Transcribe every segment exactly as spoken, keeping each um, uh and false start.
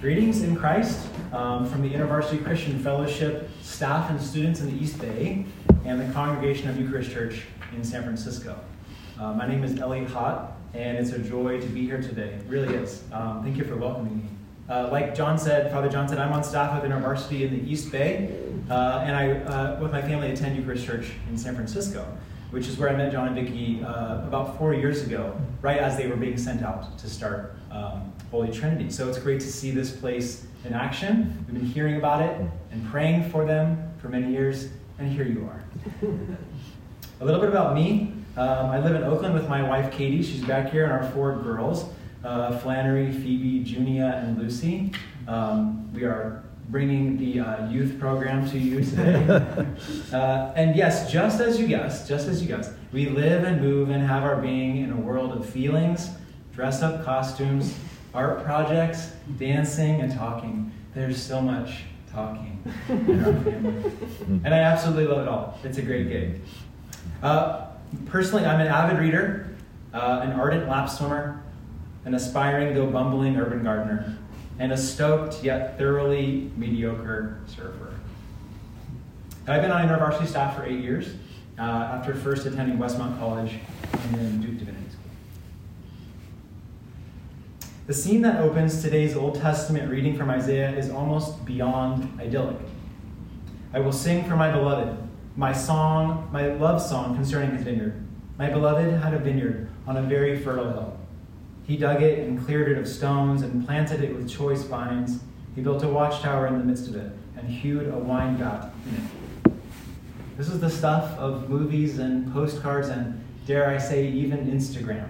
Greetings in Christ um, from the InterVarsity Christian Fellowship staff and students in the East Bay and the congregation of Eucharist Church in San Francisco. Uh, my name is Elliot Haught, and it's a joy to be here today. It really is. Um, thank you for welcoming me. Uh, like John said, Father John said, I'm on staff with InterVarsity in the East Bay, uh, and I, uh, with my family, attend Eucharist Church in San Francisco, which is where I met John and Vicki uh, about four years ago, right as they were being sent out to start um, Holy Trinity. So it's great to see this place in action. We've been hearing about it and praying for them for many years, and here you are. A little bit about me. Um, I live in Oakland with my wife, Katie. She's back here, and our four girls, uh, Flannery, Phoebe, Junia, and Lucy. Um, we are bringing the uh, youth program to you today. uh, and yes, just as you guessed, just as you guessed, we live and move and have our being in a world of feelings, dress-up costumes, art projects, dancing, and talking. There's so much talking in our family. And I absolutely love it all. It's a great gig. Uh, Personally, I'm an avid reader, uh, an ardent lap swimmer, an aspiring though bumbling urban gardener, and a stoked yet thoroughly mediocre surfer. I've been on InterVarsity staff for eight years, uh, after first attending Westmont College and then Duke Divinity School. The scene that opens today's Old Testament reading from Isaiah is almost beyond idyllic. I will sing for my beloved. My song, my love song concerning his vineyard. My beloved had a vineyard on a very fertile hill. He dug it and cleared it of stones and planted it with choice vines. He built a watchtower in the midst of it and hewed a wine vat in it. This is the stuff of movies and postcards and, dare I say, even Instagram.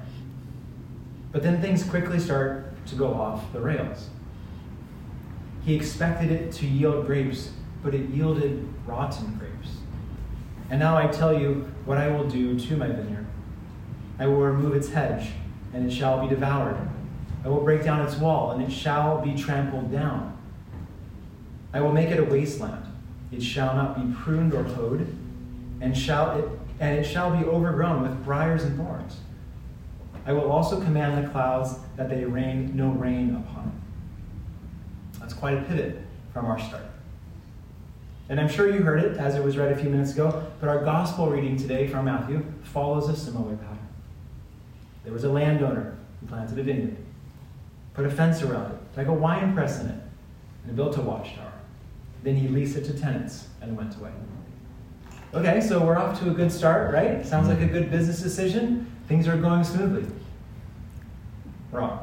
But then things quickly start to go off the rails. He expected it to yield grapes, but it yielded rotten grapes. And now I tell you what I will do to my vineyard. I will remove its hedge, and it shall be devoured. I will break down its wall, and it shall be trampled down. I will make it a wasteland. It shall not be pruned or hoed, and shall it and it shall be overgrown with briars and thorns. I will also command the clouds that they rain no rain upon it. That's quite a pivot from our start. And I'm sure you heard it as it was read a few minutes ago, but our gospel reading today from Matthew follows a similar pattern. There was a landowner who planted a vineyard, put a fence around it, like a wine press in it, and built a watchtower. Then he leased it to tenants and went away. Okay, so we're off to a good start, right? Sounds like a good business decision. Things are going smoothly. Wrong.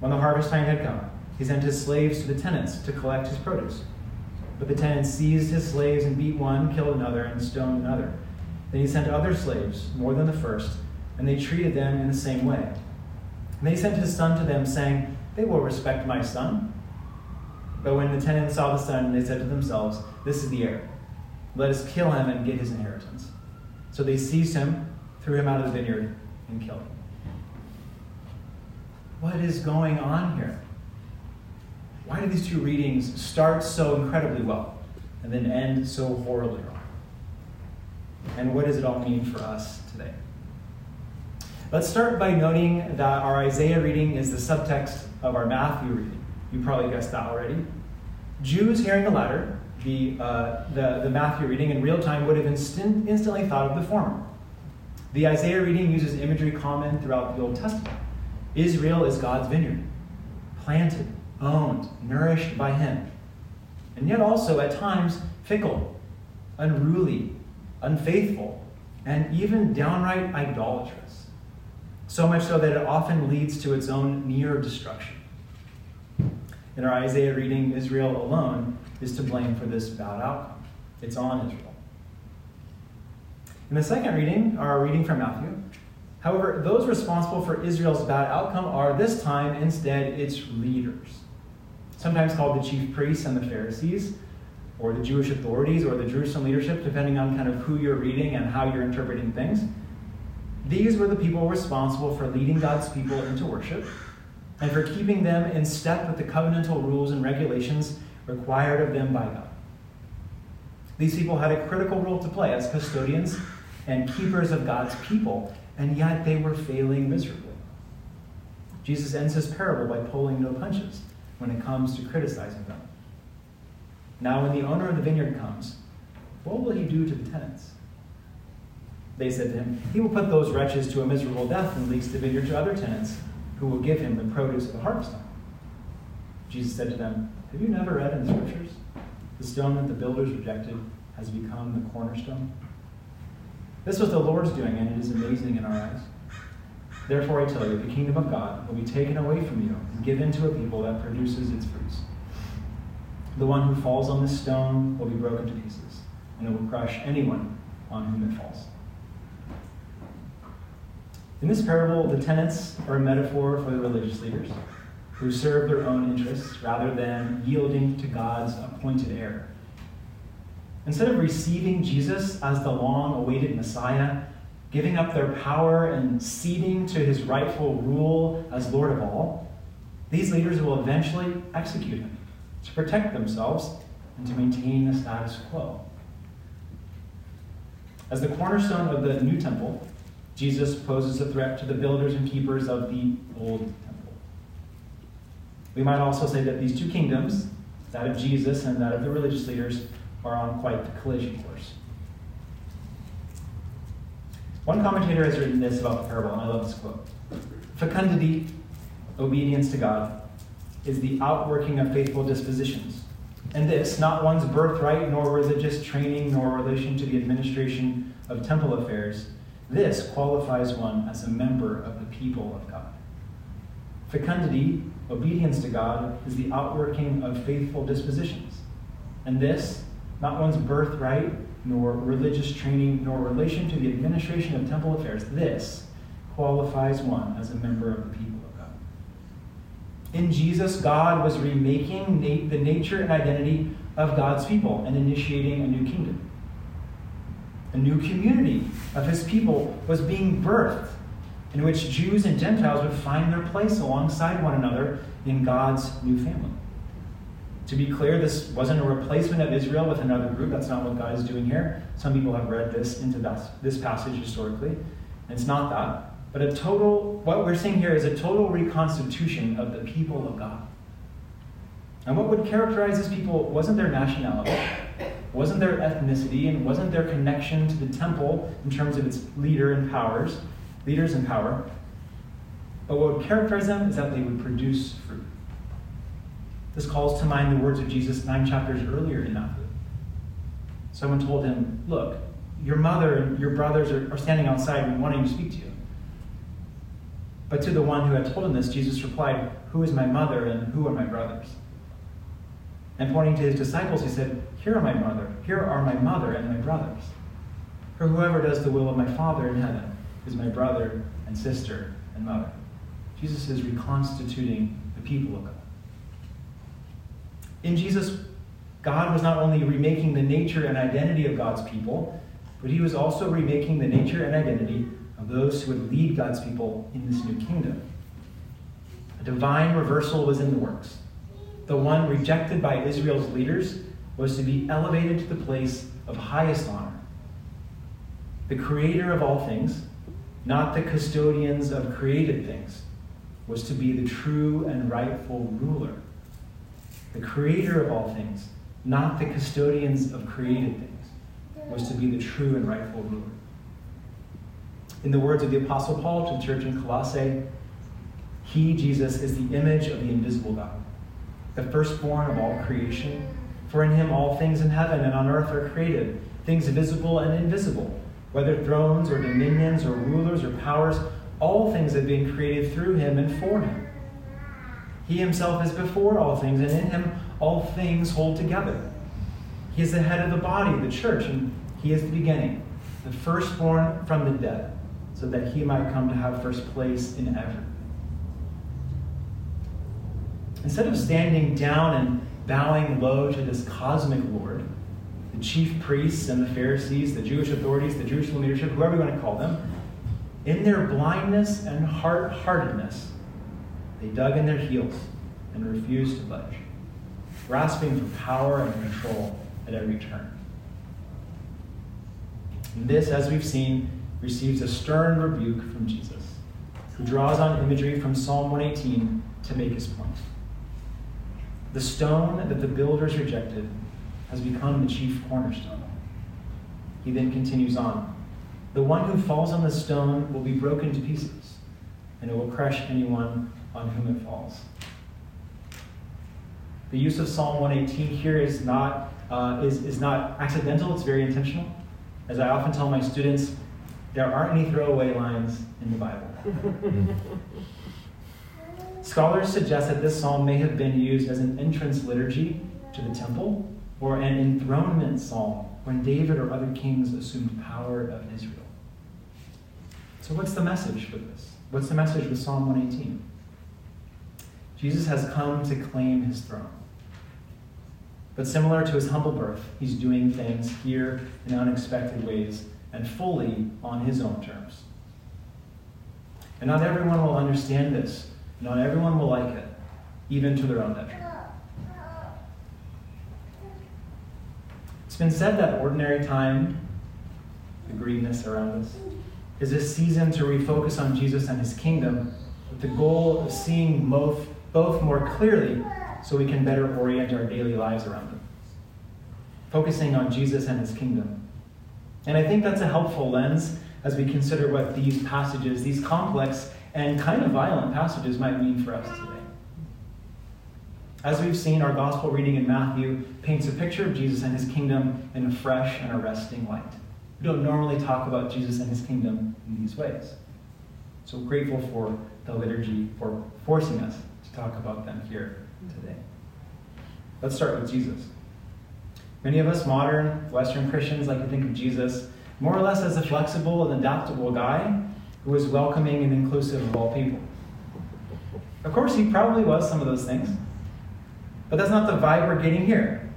When the harvest time had come, he sent his slaves to the tenants to collect his produce. But the tenants seized his slaves and beat one, killed another, and stoned another. Then he sent other slaves, more than the first, and they treated them in the same way. And then he sent his son to them, saying, "They will respect my son." But when the tenants saw the son, they said to themselves, "This is the heir. Let us kill him and get his inheritance." So they seized him, threw him out of the vineyard, and killed him. What is going on here? Why do these two readings start so incredibly well and then end so horribly wrong? And what does it all mean for us today? Let's start by noting that our Isaiah reading is the subtext of our Matthew reading. You probably guessed that already. Jews hearing the latter, the uh, the, the Matthew reading in real time, would have instant, instantly thought of the former. The Isaiah reading uses imagery common throughout the Old Testament. Israel is God's vineyard, planted, owned, nourished by him, and yet also at times fickle, unruly, unfaithful, and even downright idolatrous. So much so that it often leads to its own near destruction. In our Isaiah reading, Israel alone is to blame for this bad outcome. It's on Israel. In the second reading, our reading from Matthew, however, those responsible for Israel's bad outcome are this time instead its leaders, sometimes called the chief priests and the Pharisees, or the Jewish authorities, or the Jerusalem leadership, depending on kind of who you're reading and how you're interpreting things. These were the people responsible for leading God's people into worship, and for keeping them in step with the covenantal rules and regulations required of them by God. These people had a critical role to play as custodians and keepers of God's people, and yet they were failing miserably. Jesus ends his parable by pulling no punches when it comes to criticizing them. Now when the owner of the vineyard comes, what will he do to the tenants? They said to him, he will put those wretches to a miserable death and lease the vineyard to other tenants who will give him the produce of the harvest. Jesus said to them, have you never read in the scriptures, the stone that the builders rejected has become the cornerstone? This was the Lord's doing, and it is amazing in our eyes. Therefore, I tell you, the kingdom of God will be taken away from you and given to a people that produces its fruits. The one who falls on this stone will be broken to pieces, and it will crush anyone on whom it falls. In this parable, the tenants are a metaphor for the religious leaders who serve their own interests rather than yielding to God's appointed heir. Instead of receiving Jesus as the long-awaited Messiah, giving up their power and ceding to his rightful rule as Lord of all, these leaders will eventually execute him to protect themselves and to maintain the status quo. As the cornerstone of the new temple, Jesus poses a threat to the builders and keepers of the old temple. We might also say that these two kingdoms, that of Jesus and that of the religious leaders, are on quite the collision course. One commentator has written this about the parable, and I love this quote. Fecundity, obedience to God, is the outworking of faithful dispositions. And this, not one's birthright, nor religious training, nor relation to the administration of temple affairs, this qualifies one as a member of the people of God. Fecundity, obedience to God, is the outworking of faithful dispositions. And this, not one's birthright, nor religious training, nor relation to the administration of temple affairs, this qualifies one as a member of the people of God. In Jesus, God was remaking na- the nature and identity of God's people and initiating a new kingdom. A new community of his people was being birthed, in which Jews and Gentiles would find their place alongside one another in God's new family. To be clear, this wasn't a replacement of Israel with another group. That's not what God is doing here. Some people have read this into that, this passage historically. It's not that. But a total, what we're seeing here is a total reconstitution of the people of God. And what would characterize these people wasn't their nationality, wasn't their ethnicity, and wasn't their connection to the temple in terms of its leader and powers, leaders and power. But what would characterize them is that they would produce fruit. This calls to mind the words of Jesus nine chapters earlier in Matthew. Someone told him, look, your mother and your brothers are, are standing outside and wanting to speak to you. But to the one who had told him this, Jesus replied, who is my mother and who are my brothers? And pointing to his disciples, he said, here are my mother, here are my mother and my brothers. For whoever does the will of my Father in heaven is my brother and sister and mother. Jesus is reconstituting the people of God. In Jesus, God was not only remaking the nature and identity of God's people, but he was also remaking the nature and identity of those who would lead God's people in this new kingdom. A divine reversal was in the works. The one rejected by Israel's leaders was to be elevated to the place of highest honor. The creator of all things, not the custodians of created things, was to be the true and rightful ruler. The creator of all things, not the custodians of created things, was to be the true and rightful ruler. In the words of the Apostle Paul to the church in Colossae, he, Jesus, is the image of the invisible God, the firstborn of all creation. For in him all things in heaven and on earth are created, things visible and invisible, whether thrones or dominions or rulers or powers, all things have been created through him and for him. He himself is before all things, and in him all things hold together. He is the head of the body, the church, and he is the beginning, the firstborn from the dead, so that he might come to have first place in everything. Instead of standing down and bowing low to this cosmic Lord, the chief priests and the Pharisees, the Jewish authorities, the Jewish leadership, whoever you want to call them, in their blindness and hard-heartedness, They dug in their heels and refused to budge, grasping for power and control at every turn. And this, as we've seen, receives a stern rebuke from Jesus, who draws on imagery from Psalm one eighteen to make his point. The stone that the builders rejected has become the chief cornerstone. He then continues on. The one who falls on the stone will be broken to pieces, and it will crush anyone on whom it falls. The use of Psalm one eighteen here is not uh, is, is not accidental, it's very intentional. As I often tell my students, there aren't any throwaway lines in the Bible. Scholars suggest that this psalm may have been used as an entrance liturgy to the temple or an enthronement psalm when David or other kings assumed power of Israel. So what's the message for this? What's the message with Psalm one eighteen? Jesus has come to claim his throne. But similar to his humble birth, he's doing things here in unexpected ways and fully on his own terms. And not everyone will understand this. Not everyone will like it, even to their own detriment. It's been said that ordinary time, the greenness around us, is a season to refocus on Jesus and his kingdom with the goal of seeing both, both more clearly so we can better orient our daily lives around them, focusing on Jesus and his kingdom. And I think that's a helpful lens as we consider what these passages, these complex and kind of violent passages, might mean for us today. As we've seen, our gospel reading in Matthew paints a picture of Jesus and his kingdom in a fresh and arresting light. We don't normally talk about Jesus and his kingdom in these ways. So grateful for the liturgy for forcing us to talk about them here today. Let's start with Jesus. Many of us modern Western Christians like to think of Jesus more or less as a flexible and adaptable guy who was welcoming and inclusive of all people. Of course, he probably was some of those things. But that's not the vibe we're getting here.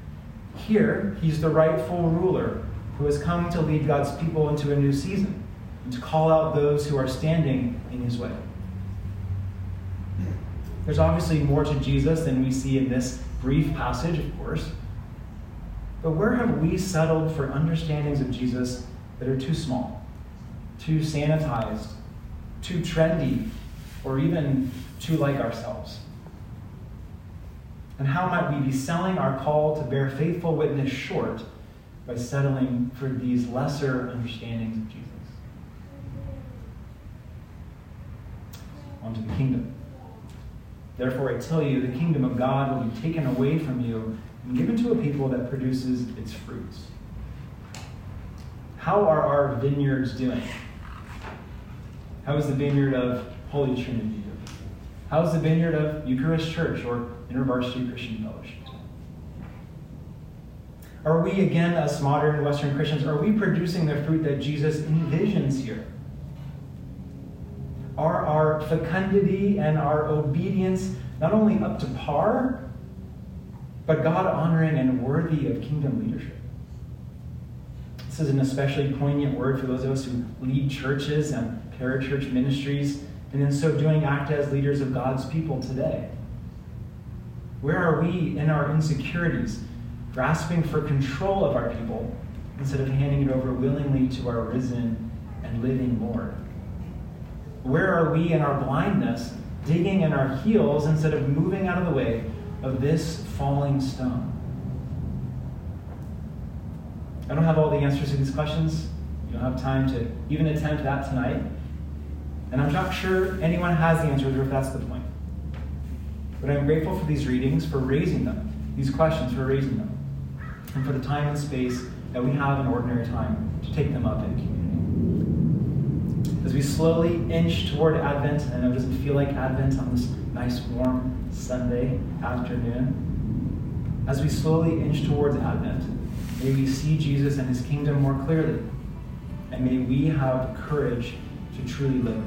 Here, he's the rightful ruler who has come to lead God's people into a new season and to call out those who are standing in his way. There's obviously more to Jesus than we see in this brief passage, of course. But where have we settled for understandings of Jesus that are too small, too sanitized, too trendy, or even too like ourselves? And how might we be selling our call to bear faithful witness short by settling for these lesser understandings of Jesus? On to the kingdom. Therefore, I tell you, the kingdom of God will be taken away from you and given to a people that produces its fruits. How are our vineyards doing? How is the vineyard of Holy Trinity doing? How is the vineyard of Eucharist Church or InterVarsity Christian Fellowship? Are we, again, us modern Western Christians, are we producing the fruit that Jesus envisions here? Are our fecundity and our obedience not only up to par, but God-honoring and worthy of kingdom leadership? This is an especially poignant word for those of us who lead churches and parachurch ministries, and in so doing act as leaders of God's people today. Where are we in our insecurities, grasping for control of our people instead of handing it over willingly to our risen and living Lord? Where are we in our blindness, digging in our heels instead of moving out of the way of this falling stone? I don't have all the answers to these questions. You don't have time to even attempt that tonight. And I'm not sure anyone has the answers, or if that's the point. But I'm grateful for these readings, for raising them, these questions, for raising them, and for the time and space that we have in ordinary time to take them up in community. As we slowly inch toward Advent, and I know it doesn't feel like Advent on this nice, warm Sunday afternoon, as we slowly inch towards Advent, may we see Jesus and his kingdom more clearly, and may we have courage to truly live.